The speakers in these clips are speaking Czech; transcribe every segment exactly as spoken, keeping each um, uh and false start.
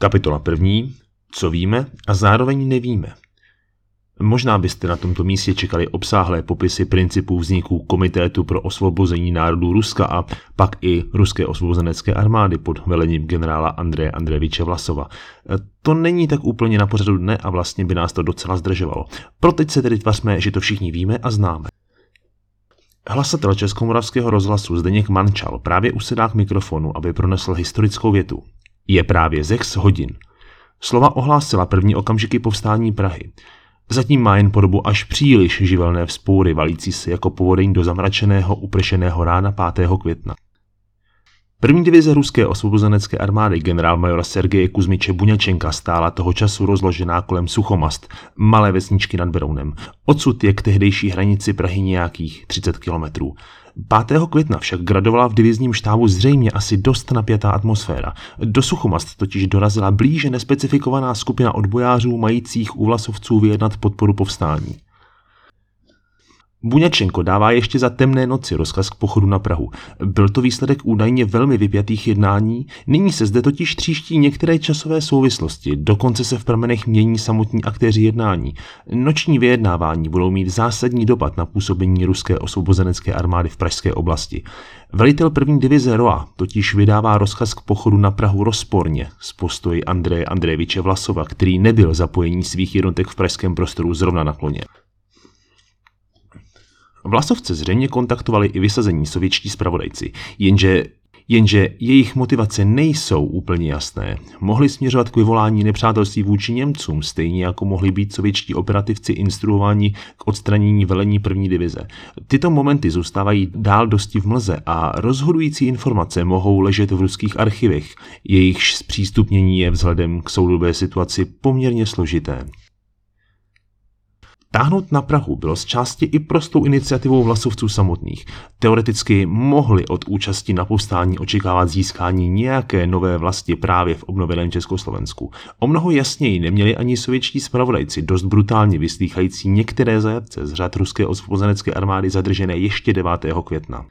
Kapitola první. Co víme a zároveň nevíme. Možná byste na tomto místě čekali obsáhlé popisy principů vzniku Komitetu pro osvobození národů Ruska a pak i Ruské osvobozenecké armády pod velením generála Andreje Andrejeviče Vlasova. To není tak úplně na pořadu dne a vlastně by nás to docela zdržovalo. Pro teď se tedy tvařme, že to všichni víme a známe. Hlasatel Českomoravského rozhlasu Zdeněk Mančal právě usedá k mikrofonu, aby pronesl historickou větu. Je právě zex hodin. Slova ohlásila první okamžiky povstání Prahy. Zatím má jen podobu až příliš živelné vzpoury, valící se jako povodeň do zamračeného, upršeného rána pátého května. První divize Ruské osvobozenecké armády generálmajora Sergeje Kuzmiče Buňačenka stála toho času rozložená kolem Suchomast, malé vesničky nad Berounem. Odsud je k tehdejší hranici Prahy nějakých třicet kilometrů. pátého května však gradovala v divizním štábu zřejmě asi dost napjatá atmosféra. Do Suchomast totiž dorazila blíže nespecifikovaná skupina odbojářů majících u Vlasovců vyjednat podporu povstání. Buňačenko dává ještě za temné noci rozkaz k pochodu na Prahu. Byl to výsledek údajně velmi vypjatých jednání, nyní se zde totiž tříští některé časové souvislosti, dokonce se v pramenech mění samotní aktéři jednání. Noční vyjednávání budou mít zásadní dopad na působení Ruské osvobozenecké armády v pražské oblasti. Velitel první divize R O A totiž vydává rozkaz k pochodu na Prahu rozporně s postoji Andreje Andrejeviče Vlasova, který nebyl zapojení svých jednotek v pražském prostoru zrovna nakloněn. Vlasovce zřejmě kontaktovali i vysazení sovětští zpravodajci, jenže, jenže jejich motivace nejsou úplně jasné. Mohli směřovat k vyvolání nepřátelství vůči Němcům, stejně jako mohli být sovětští operativci instruováni k odstranění velení první divize. Tyto momenty zůstávají dál dosti v mlze a rozhodující informace mohou ležet v ruských archivech, jejichž zpřístupnění je vzhledem k soudobé situaci poměrně složité. Táhnout na Prahu bylo z části i prostou iniciativou Vlasovců samotných. Teoreticky mohli od účasti na povstání očekávat získání nějaké nové vlasti právě v obnoveném Československu. O mnoho jasněji neměli ani sovětští zpravodajci dost brutálně vyslýchající některé zajatce z řad Ruské osvobozenecké armády zadržené ještě devátého května.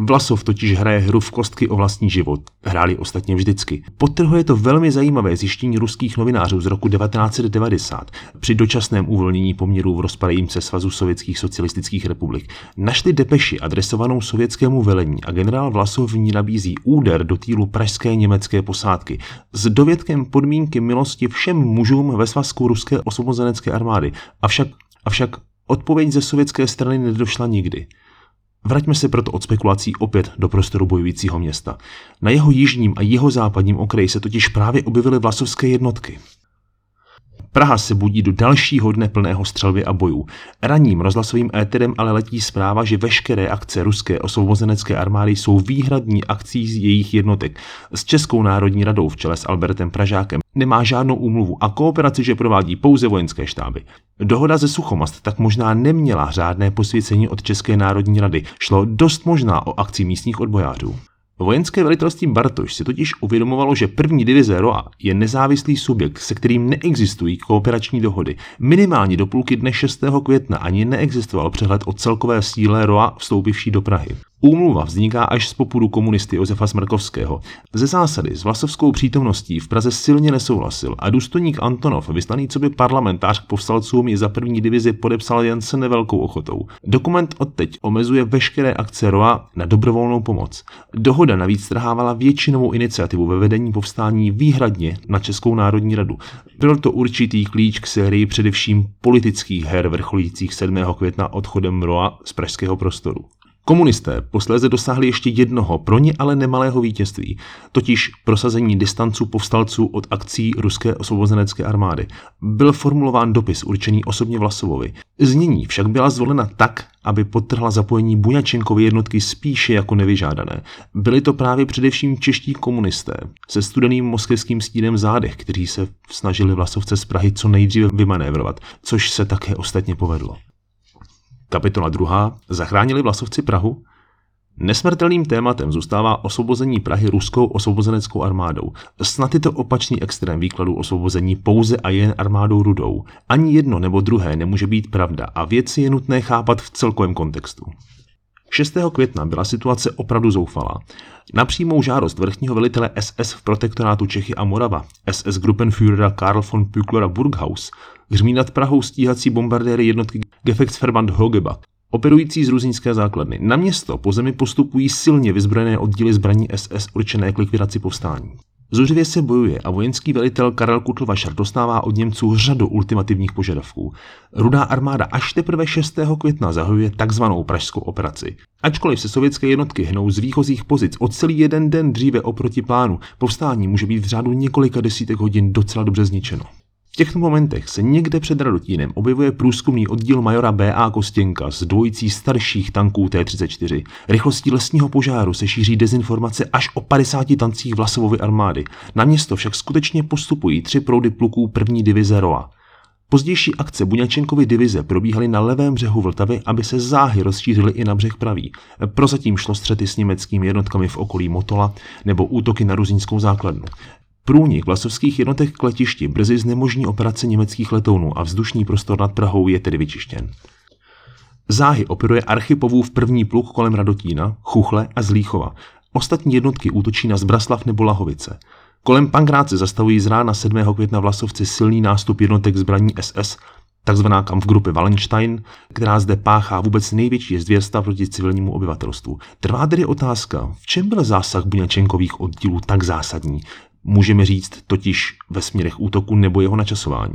Vlasov totiž hraje hru v kostky o vlastní život. Hráli ostatně vždycky. Podtrhuje to velmi zajímavé zjištění ruských novinářů z roku devatenáct set devadesát při dočasném uvolnění poměrů v rozpadajícím svazu sovětských socialistických republik. Našli depeši adresovanou sovětskému velení a generál Vlasov v ní nabízí úder do týlu pražské německé posádky s dovědkem podmínky milosti všem mužům ve svazku Ruské osvobozenecké armády. Avšak, avšak odpověď ze sovětské strany nedošla nikdy. Vraťme se proto od spekulací opět do prostoru bojujícího města. Na jeho jižním a jihozápadním okraji se totiž právě objevily vlasovské jednotky. Praha se budí do dalšího dne plného střelby a bojů. Ranním rozhlasovým éterem ale letí zpráva, že veškeré akce Ruské osvobozenecké armády jsou výhradní akcí z jejich jednotek. S Českou národní radou v čele s Albertem Pražákem nemá žádnou úmluvu a kooperaci, že provádí pouze vojenské štáby. Dohoda ze Suchomast tak možná neměla řádné posvěcení od České národní rady. Šlo dost možná o akci místních odbojářů. Vojenské velitelství Bartoš si totiž uvědomovalo, že první divize R O A je nezávislý subjekt, se kterým neexistují kooperační dohody. Minimálně do půlky dne šestého května ani neexistoval přehled o celkové síle R O A vstoupivší do Prahy. Úmluva vzniká až z popudu komunisty Josefa Smrkovského. Ze zásady s vlasovskou přítomností v Praze silně nesouhlasil a důstojník Antonov, vyslaný coby parlamentář k povstalcům, je za první divizi podepsal jen se nevelkou ochotou. Dokument odteď omezuje veškeré akce R O A na dobrovolnou pomoc. Dohoda navíc strhávala většinovou iniciativu ve vedení povstání výhradně na Českou národní radu. Byl to určitý klíč k sérii především politických her vrcholících sedmého května odchodem R O A z pražského prostoru. Komunisté posléze dosáhli ještě jednoho, pro ně ale nemalého vítězství, totiž prosazení distancu povstalců od akcí Ruské osvobozenecké armády. Byl formulován dopis určený osobně Vlasovovi. Znění však byla zvolena tak, aby podtrhla zapojení Buňačenkovy jednotky spíše jako nevyžádané. Byli to právě především čeští komunisté se studeným moskevským stínem zádech, kteří se snažili Vlasovce z Prahy co nejdříve vymanévrovat, což se také ostatně povedlo. Kapitola druhá. Zachránili Vlasovci Prahu? Nesmrtelným tématem zůstává osvobození Prahy Ruskou osvobozeneckou armádou. Snad je to opačný extrém výkladu osvobození pouze a jen armádou rudou. Ani jedno nebo druhé nemůže být pravda a věci je nutné chápat v celkovém kontextu. šestého května byla situace opravdu zoufalá. Na přímou žádost vrchního velitele es es v protektorátu Čechy a Morava, es es Gruppenführera Karl von Pückler Burghaus, hřmí nad Prahou stíhací bombardéry jednotky Gefechtsverband Hogebach, operující z ruzínské základny. Na město po zemi postupují silně vyzbrojené oddíly zbraní es es určené k likvidaci povstání. Zuřivě se bojuje a vojenský velitel Karel Kutlvašer dostává od Němců řadu ultimativních požadavků. Rudá armáda až teprve šestého května zahajuje takzvanou Pražskou operaci. Ačkoliv se sovětské jednotky hnou z výchozích pozic o celý jeden den dříve oproti plánu, povstání může být v řádu několika desítek hodin docela dobře zničeno. V těchto momentech se někde před Radotínem objevuje průzkumný oddíl majora bé á Kostěnka s dvojicí starších tanků té třicet čtyři. Rychlostí lesního požáru se šíří dezinformace až o padesáti tancích Vlasovovy armády. Na město však skutečně postupují tři proudy pluků první divize er ó á. Pozdější akce Buňačenkovy divize probíhaly na levém břehu Vltavy, aby se záhy rozšířily i na břeh pravý. Prozatím šlo střety s německými jednotkami v okolí Motola nebo útoky na ruzínskou základnu. Průnik vlasovských jednotek k letišti brzy znemožní operace německých letounů a vzdušný prostor nad Prahou je tedy vyčištěn. Záhy operuje Archipovův první pluk kolem Radotína, Chuchle a Zlíchova. Ostatní jednotky útočí na Zbraslav nebo Lahovice. Kolem Pankráce zastavují z rána sedmého května Vlasovci silný nástup jednotek zbraní es es, takzvaná kampfgruppe Wallenstein, která zde páchá vůbec největší zvěrstva proti civilnímu obyvatelstvu. Trvá tedy otázka, v čem byl zásah Buňačenkových oddílů tak zásadní? Můžeme říct totiž ve směrech útoku nebo jeho načasování.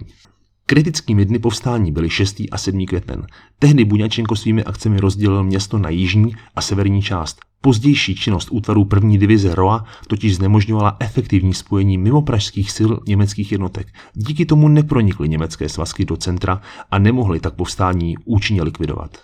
Kritickými dny povstání byly šestý a sedmý květen. Tehdy Buňačenko svými akcemi rozdělil město na jižní a severní část. Pozdější činnost útvarů první divize er ó á totiž znemožňovala efektivní spojení mimopražských sil německých jednotek. Díky tomu nepronikly německé svazky do centra a nemohly tak povstání účinně likvidovat.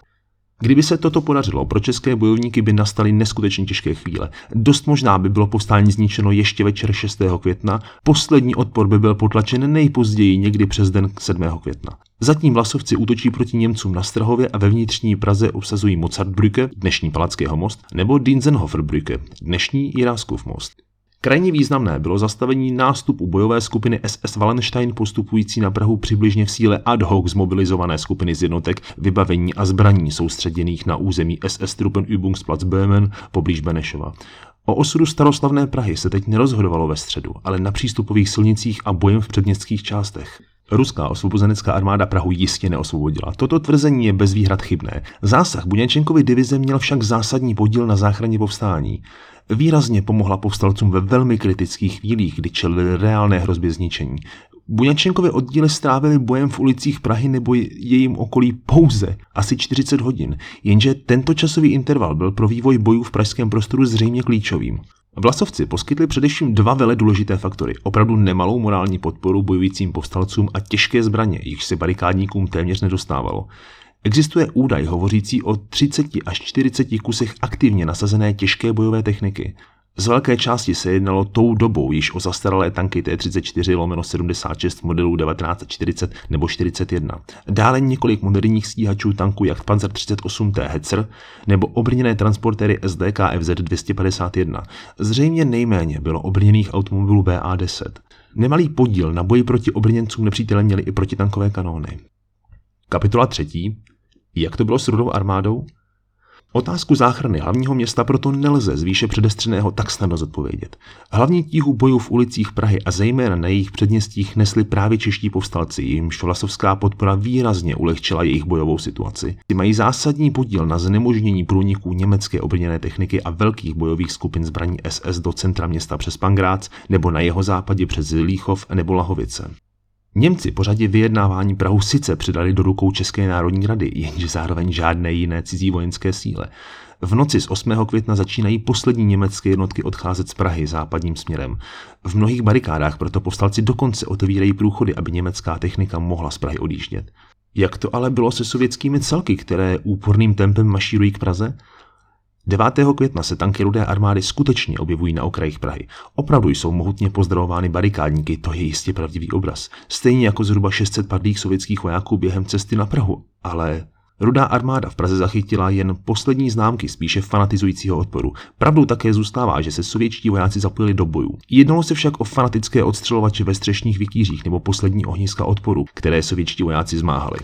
Kdyby se toto podařilo, pro české bojovníky by nastaly neskutečně těžké chvíle. Dost možná by bylo povstání zničeno ještě večer šestého května, poslední odpor by byl potlačen nejpozději někdy přes den sedmého května. Zatím Vlasovci útočí proti Němcům na Strhově a ve vnitřní Praze obsazují Mozartbrücke, dnešní Palackého most, nebo Dinsenhoferbrücke, dnešní Jiráskův most. Krajně významné bylo zastavení nástupu bojové skupiny es es Wallenstein postupující na Prahu přibližně v síle ad hoc zmobilizované skupiny z jednotek, vybavení a zbraní soustředěných na území es es Truppenübungsplatz Böhmen poblíž Benešova. O osudu staroslavné Prahy se teď nerozhodovalo ve středu, ale na přístupových silnicích a bojem v předměstských částech. Ruská osvobozenecká armáda Prahu jistě neosvobodila. Toto tvrzení je bez výhrad chybné. Zásah Buňačenkovy divize měl však zásadní podíl na záchraně povstání. Výrazně pomohla povstalcům ve velmi kritických chvílích, kdy čelili reálné hrozbě zničení. Buňačenkovy oddíly strávily bojem v ulicích Prahy nebo jejím okolí pouze asi čtyřicet hodin, jenže tento časový interval byl pro vývoj bojů v pražském prostoru zřejmě klíčovým. Vlasovci poskytli především dva vele důležité faktory, opravdu nemalou morální podporu bojujícím povstalcům a těžké zbraně, jichž se barikádníkům téměř nedostávalo. Existuje údaj hovořící o třiceti až čtyřiceti kusech aktivně nasazené těžké bojové techniky. Z velké části se jednalo tou dobou již o zastaralé tanky té třicet čtyři lomeno sedmdesát šest modelů devatenáct set čtyřicet nebo čtyřicet jedna. Dále několik moderních stíhačů tanků jak Panzer třicet osm té Hetzer nebo obrněné transportéry es dé ká ef zet dvě stě padesát jedna. Zřejmě nejméně bylo obrněných automobilů bé á deset. Nemalý podíl na boji proti obrněncům nepřítele měly i protitankové kanóny. Kapitola třetí. Jak to bylo s Rudou armádou? Otázku záchrany hlavního města proto nelze z výše předestřeného tak snadno zodpovědět. Hlavní tíhu bojů v ulicích Prahy a zejména na jejich předměstích nesli právě čeští povstalci, jimž vlasovská podpora výrazně ulehčila jejich bojovou situaci. Ty mají zásadní podíl na znemožnění průniků německé obrněné techniky a velkých bojových skupin zbraní es es do centra města přes Pankrác nebo na jeho západě přes Zlíchov nebo Lahovice. Němci po řadě vyjednávání Prahu sice předali do rukou České národní rady, jenže zároveň žádné jiné cizí vojenské síle. V noci z osmého května začínají poslední německé jednotky odcházet z Prahy západním směrem. V mnohých barikádách proto povstalci dokonce otevírají průchody, aby německá technika mohla z Prahy odjíždět. Jak to ale bylo se sovětskými celky, které úporným tempem mašírují k Praze? devátého května se tanky Rudé armády skutečně objevují na okrajích Prahy. Opravdu jsou mohutně pozdravovány barikádníky, to je jistě pravdivý obraz. Stejně jako zhruba šest set padlých sovětských vojáků během cesty na Prahu, ale Rudá armáda v Praze zachytila jen poslední známky spíše fanatizujícího odporu. Pravdou také zůstává, že se sovětští vojáci zapojili do bojů. Jednalo se však o fanatické odstřelovače ve střešních vikířích nebo poslední ohniska odporu, které sovětští vojáci zmáhali.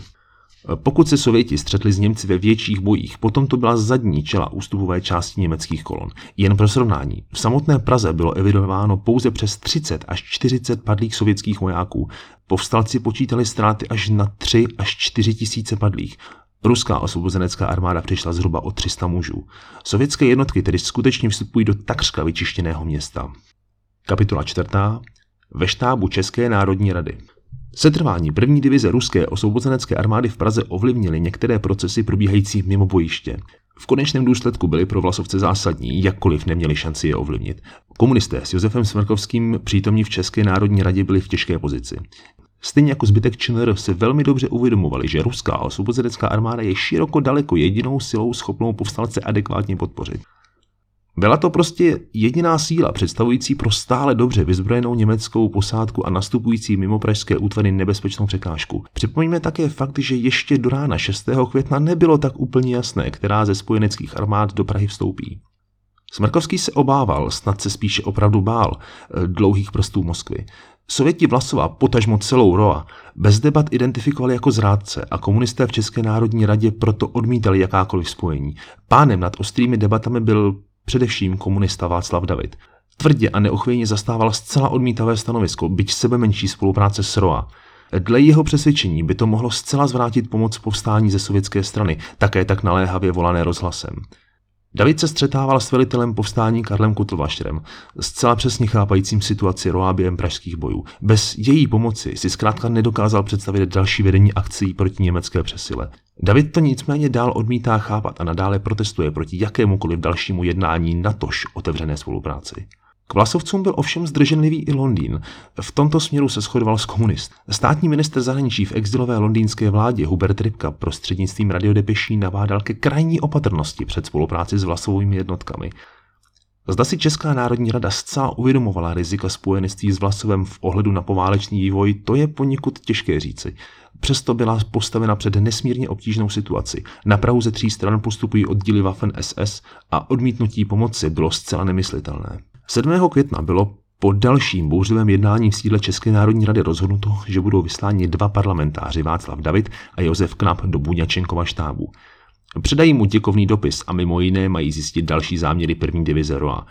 Pokud se Sověti střetli s Němci ve větších bojích, potom to byla zadní čela ústupové části německých kolon. Jen pro srovnání, v samotné Praze bylo evidováno pouze přes třicet až čtyřicet padlých sovětských vojáků. Povstalci počítali ztráty až na tři až čtyři tisíce padlých. Ruská osvobozenecká armáda přišla zhruba o tři sta mužů. Sovětské jednotky tedy skutečně vstupují do takřka vyčištěného města. Kapitola čtvrtá. Ve štábu České národní rady. Setrvání první divize Ruské osvobozenecké armády v Praze ovlivnily některé procesy probíhající mimo bojiště. V konečném důsledku byly pro Vlasovce zásadní, jakkoliv neměli šanci je ovlivnit. Komunisté s Josefem Smrkovským přítomní v České národní radě byli v těžké pozici. Stejně jako zbytek ČNR se velmi dobře uvědomovali, že ruská osvobozenecká armáda je široko daleko jedinou silou schopnou povstalce adekvátně podpořit. Byla to prostě jediná síla představující pro stále dobře vyzbrojenou německou posádku a nastupující mimo pražské útvary nebezpečnou překážku. Připomeňme také fakt, že ještě do rána šestého května nebylo tak úplně jasné, která ze spojeneckých armád do Prahy vstoupí. Smrkovský se obával, snad se spíše opravdu bál dlouhých prstů Moskvy. Sověti Vlasova, potažmo celou R O A, bez debat identifikovali jako zrádce a komunisté v České národní radě proto odmítali jakákoliv spojení. Pánem nad ostrými debatami byl především komunista Václav David. Tvrdě a neochvějně zastával zcela odmítavé stanovisko, byť sebe menší spolupráce s R O A. Dle jeho přesvědčení by to mohlo zcela zvrátit pomoc povstání ze sovětské strany, také tak naléhavě volané rozhlasem. David se střetával s velitelem povstání Karlem Kutlvašerem, zcela přesně chápajícím situaci R O A během pražských bojů. Bez její pomoci si zkrátka nedokázal představit další vedení akcí proti německé přesile. David to nicméně dál odmítá chápat a nadále protestuje proti jakémukoliv dalšímu jednání natož otevřené spolupráci. K Vlasovcům byl ovšem zdrženlivý i Londýn. V tomto směru se shodoval s komunist. Státní ministr zahraničí v exilové londýnské vládě Hubert Rybka prostřednictvím radiodepeší navádal ke krajní opatrnosti před spolupráci s Vlasovými jednotkami. Zda si Česká národní rada zcela uvědomovala rizika spojenectví s Vlasovem v ohledu na poválečný vývoj, to je poněkud těžké říci. Přesto byla postavena před nesmírně obtížnou situaci. Na Prahu ze tří stran postupují oddíly Waffen S S a odmítnutí pomoci bylo zcela nemyslitelné. sedmého května bylo po dalším bouřlivém jednání v sídle České národní rady rozhodnuto, že budou vysláni dva parlamentáři, Václav David a Josef Knap, do Buňačenkova štábu. Předají mu děkovný dopis a mimo jiné mají zjistit další záměry první divize R O A.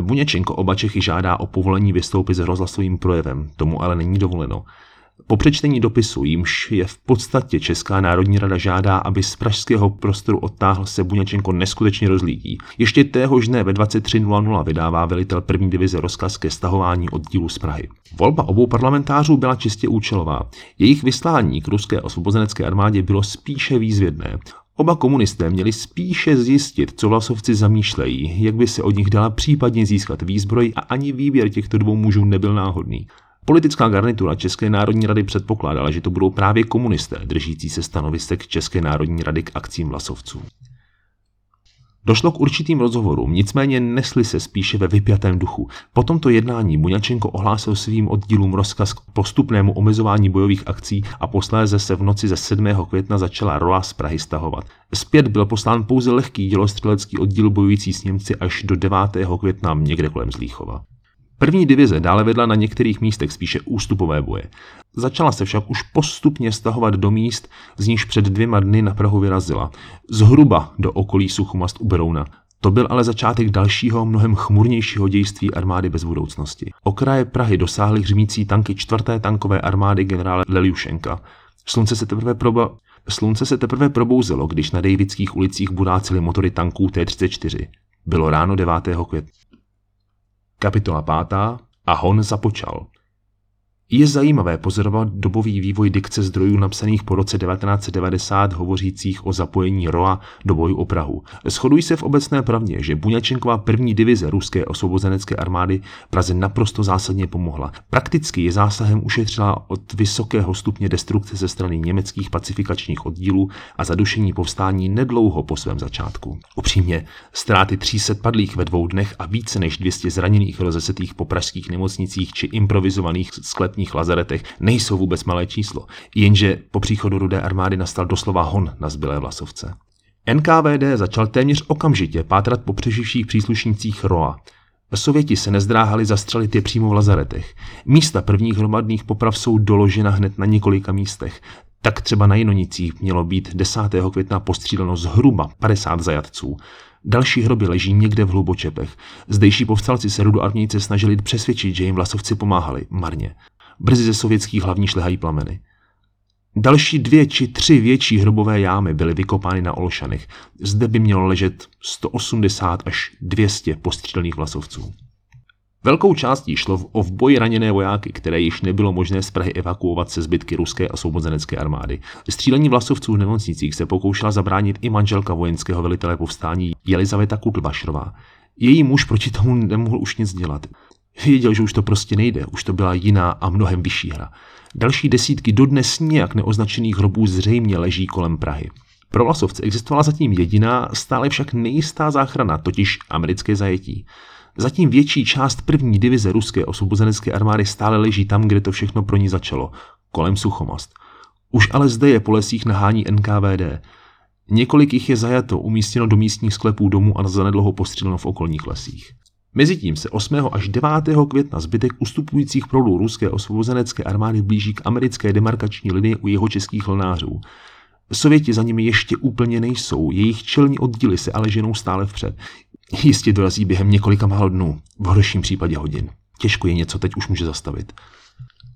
Buňačenko oba Čechy žádá o povolení vystoupit s rozhlasovým projevem, tomu ale není dovoleno. Po přečtení dopisu, jímž je v podstatě Česká národní rada žádá, aby z pražského prostoru odtáhl, se Buňačenko neskutečně rozlítí. Ještě téhož dne ve dvacet tři nula nula vydává velitel první divize rozkaz ke stahování oddílu z Prahy. Volba obou parlamentářů byla čistě účelová. Jejich vyslání k ruské osvobozenecké armádě bylo spíše výzvědné. Oba komunisté měli spíše zjistit, co Vlasovci zamýšlejí, jak by se od nich dala případně získat výzbroj, a ani výběr těchto dvou mužů nebyl náhodný. Politická garnitura České národní rady předpokládala, že to budou právě komunisté, držící se stanovisek České národní rady k akcím Vlasovců. Došlo k určitým rozhovorům, nicméně nesli se spíše ve vypjatém duchu. Po tomto jednání Buňačenko ohlásil svým oddílům rozkaz k postupnému omezování bojových akcí a posléze se v noci ze sedmého května začala R O A z Prahy stahovat. Zpět byl poslán pouze lehký dělostřelecký oddíl bojující s Němci až do devátého května někde kolem Zlíchova. První divize dále vedla na některých místech spíše ústupové boje. Začala se však už postupně stahovat do míst, z níž před dvěma dny na Prahu vyrazila. Zhruba do okolí Suchomast u Berouna. To byl ale začátek dalšího, mnohem chmurnějšího dějství armády bez budoucnosti. Okraje Prahy dosáhly hřmící tanky čtvrté tankové armády generála Leljušenka. Slunce se teprve proba... Slunce se teprve probouzelo, když na Dejvických ulicích burácily motory tanků T třicet čtyři. Bylo ráno devátého května. Kapitola pátá. A hon započal. Je zajímavé pozorovat dobový vývoj dikce zdrojů napsaných po roce devatenáct set devadesát hovořících o zapojení R O A do bojů o Prahu. Shodují se v obecné pravdě, že Buňačenkova první divize Ruské osvobozenecké armády Praze naprosto zásadně pomohla. Prakticky je zásahem ušetřila od vysokého stupně destrukce ze strany německých pacifikačních oddílů a zadušení povstání nedlouho po svém začátku. Upřímně, ztráty tři sta padlých ve dvou dnech a více než dvě stě zraněných rozesetých po pražských nemocnicích či improvizovaných sklepech lazaretech nejsou vůbec malé číslo, jenže po příchodu Rudé armády nastal doslova hon na zbylé Vlasovce. N K V D začal téměř okamžitě pátrat po přeživších příslušnících R O A. Sověti se nezdráhali zastřelit je přímo v lazaretech. Místa prvních hromadných poprav jsou doložena hned na několika místech. Tak třeba na Jinonicích mělo být desátého května postříleno zhruba padesát zajatců. Další hroby leží někde v Hlubočepech. Zdejší povstalci se rudoarmějce snažili přesvědčit, že jim vlasovci pomáhali, marně. Brzy ze sovětských hlavní šlehají plameny. Další dvě či tři větší hrobové jámy byly vykopány na Olšanech. Zde by mělo ležet sto osmdesát až dvě stě postřílených vlasovců. Velkou částí šlo o v boji raněné vojáky, které již nebylo možné z Prahy evakuovat se zbytky ruské osvobozenecké armády. Střílení vlasovců v nemocnicích se pokoušela zabránit i manželka vojenského velitele povstání Jelizaveta Kutlvašerová. Její muž proti tomu nemohl už nic dělat. Věděl, že už to prostě nejde, už to byla jiná a mnohem vyšší hra. Další desítky dodnes nějak neoznačených hrobů zřejmě leží kolem Prahy. Pro vlasovce existovala zatím jediná, stále však nejistá záchrana, totiž americké zajetí. Zatím větší část první divize ruské osvobozenecké armády stále leží tam, kde to všechno pro ní začalo, kolem Suchomast. Už ale zde je po lesích nahání N K V D. Několik jich je zajato, umístěno do místních sklepů domů a zanedlouho postříleno v okolních lesích. Mezitím se osmého až devátého května zbytek ustupujících proudů ruské osvobozenecké armády blíží k americké demarkační linii u jihočeských Lnářů. Sověti za nimi ještě úplně nejsou, jejich čelní oddíly se ale ženou stále vpřed. Jistě dorazí během několika málo dnů, v horším případě hodin. Těžko je něco teď už může zastavit.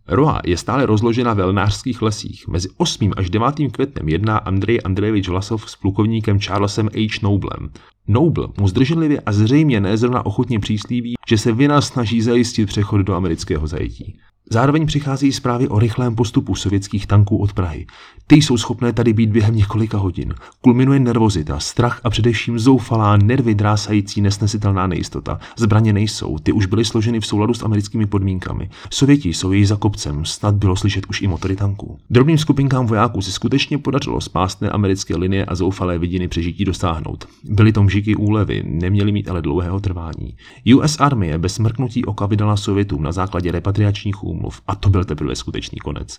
R O A je stále rozložena ve Lnářských lesích. Mezi osmým až devátým květnem jedná Andrej Andrejevič Vlasov s plukovníkem Charlesem H. Noblem. Noble mu zdrženlivě a zřejmě ne zrovna ochotně příslíbí, že se vina snaží zajistit přechod do amerického zajetí. Zároveň přicházejí zprávy o rychlém postupu sovětských tanků od Prahy. Ty jsou schopné tady být během několika hodin. Kulminuje nervozita, strach a především zoufalá, nervy drásající nesnesitelná nejistota. Zbraně nejsou, ty už byly složeny v souladu s americkými podmínkami. Sověti jsou její za kopcem, snad bylo slyšet už i motory tanků. Drobným skupinkám vojáků se skutečně podařilo spásné americké linie a zoufalé vidiny přežití dosáhnout. Byly to mžiky úlevy, neměly mít ale dlouhého trvání. U S armie bez mrknutí oka vydala Sovětům na základě repatriačních úmluv. A to byl teprve skutečný konec.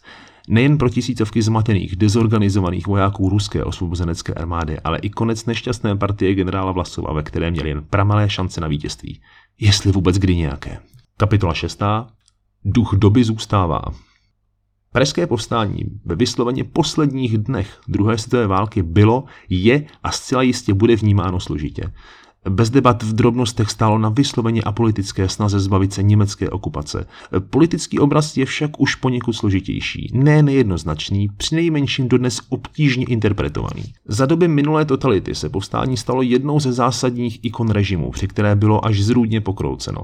Nejen pro tisícovky zmatených, dezorganizovaných vojáků ruské osvobozenecké armády, ale i konec nešťastné partie generála Vlasova, ve které měli jen pramalé šance na vítězství. Jestli vůbec kdy nějaké. Kapitola šestá. Duch doby zůstává. Pražské povstání ve vysloveně posledních dnech druhé světové války bylo, je a zcela jistě bude vnímáno složitě. Bez debat v drobnostech stálo na vysloveně apolitické snaze zbavit se německé okupace. Politický obraz je však už poněkud složitější, ne nejednoznačný, přinejmenším dodnes obtížně interpretovaný. Za doby minulé totality se povstání stalo jednou ze zásadních ikon režimu, při které bylo až zrůdně pokrouceno.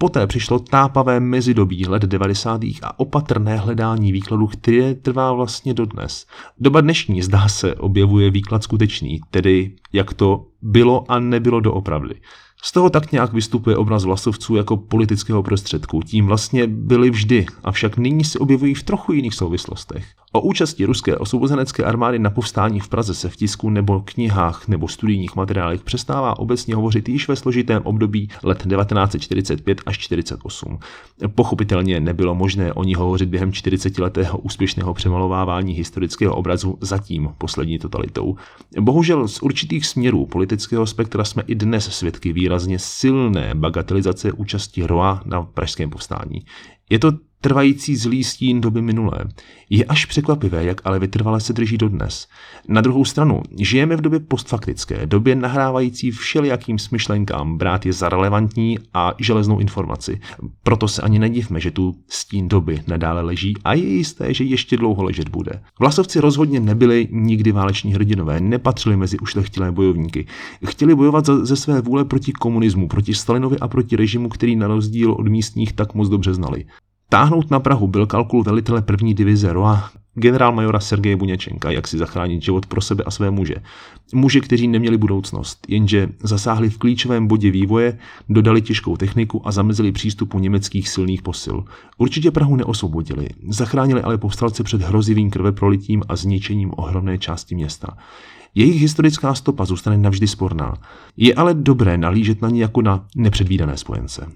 Poté přišlo tápavé mezidobí let devadesátých a opatrné hledání výkladu, které trvá vlastně dodnes. Doba dnešní, zdá se, objevuje výklad skutečný, tedy jak to bylo a nebylo doopravdy. Z toho tak nějak vystupuje obraz vlasovců jako politického prostředku, tím vlastně byli vždy, avšak nyní se objevují v trochu jiných souvislostech. O účasti ruské osvobozenecké armády na povstání v Praze se v tisku nebo knihách nebo studijních materiálech přestává obecně hovořit již ve složitém období let devatenáct set čtyřicet pět až čtyřicet osm. Pochopitelně nebylo možné o ní hovořit během čtyřicetiletého úspěšného přemalovávání historického obrazu zatím poslední totalitou. Bohužel z určitých směrů politického spektra jsme i dnes svědky výrazně výrazně silné bagatelizace účasti R O A na pražském povstání. Je to trvající zlý stín doby minulé. Je až překvapivé, jak ale vytrvale se drží dodnes. Na druhou stranu, žijeme v době postfaktické, době nahrávající všelijakým smyšlenkám, brát je za relevantní a železnou informaci. Proto se ani nedivme, že tu stín doby nadále leží a je jisté, že ještě dlouho ležet bude. Vlasovci rozhodně nebyli nikdy váleční hrdinové, nepatřili mezi ušlechtilé bojovníky. Chtěli bojovat za, ze své vůle proti komunismu, proti Stalinovi a proti režimu, který na rozdíl od místních tak moc dobře znali. Táhnout na Prahu byl kalkul velitele první divize R O A, generálmajora Sergeje Buňačenka, jak si zachránit život pro sebe a své muže. Muži, kteří neměli budoucnost, jenže zasáhli v klíčovém bodě vývoje, dodali těžkou techniku a zamezili přístupu německých silných posil. Určitě Prahu neosvobodili, zachránili ale povstalce před hrozivým krveprolitím a zničením ohromné části města. Jejich historická stopa zůstane navždy sporná. Je ale dobré nahlížet na ně jako na nepředvídané spojence.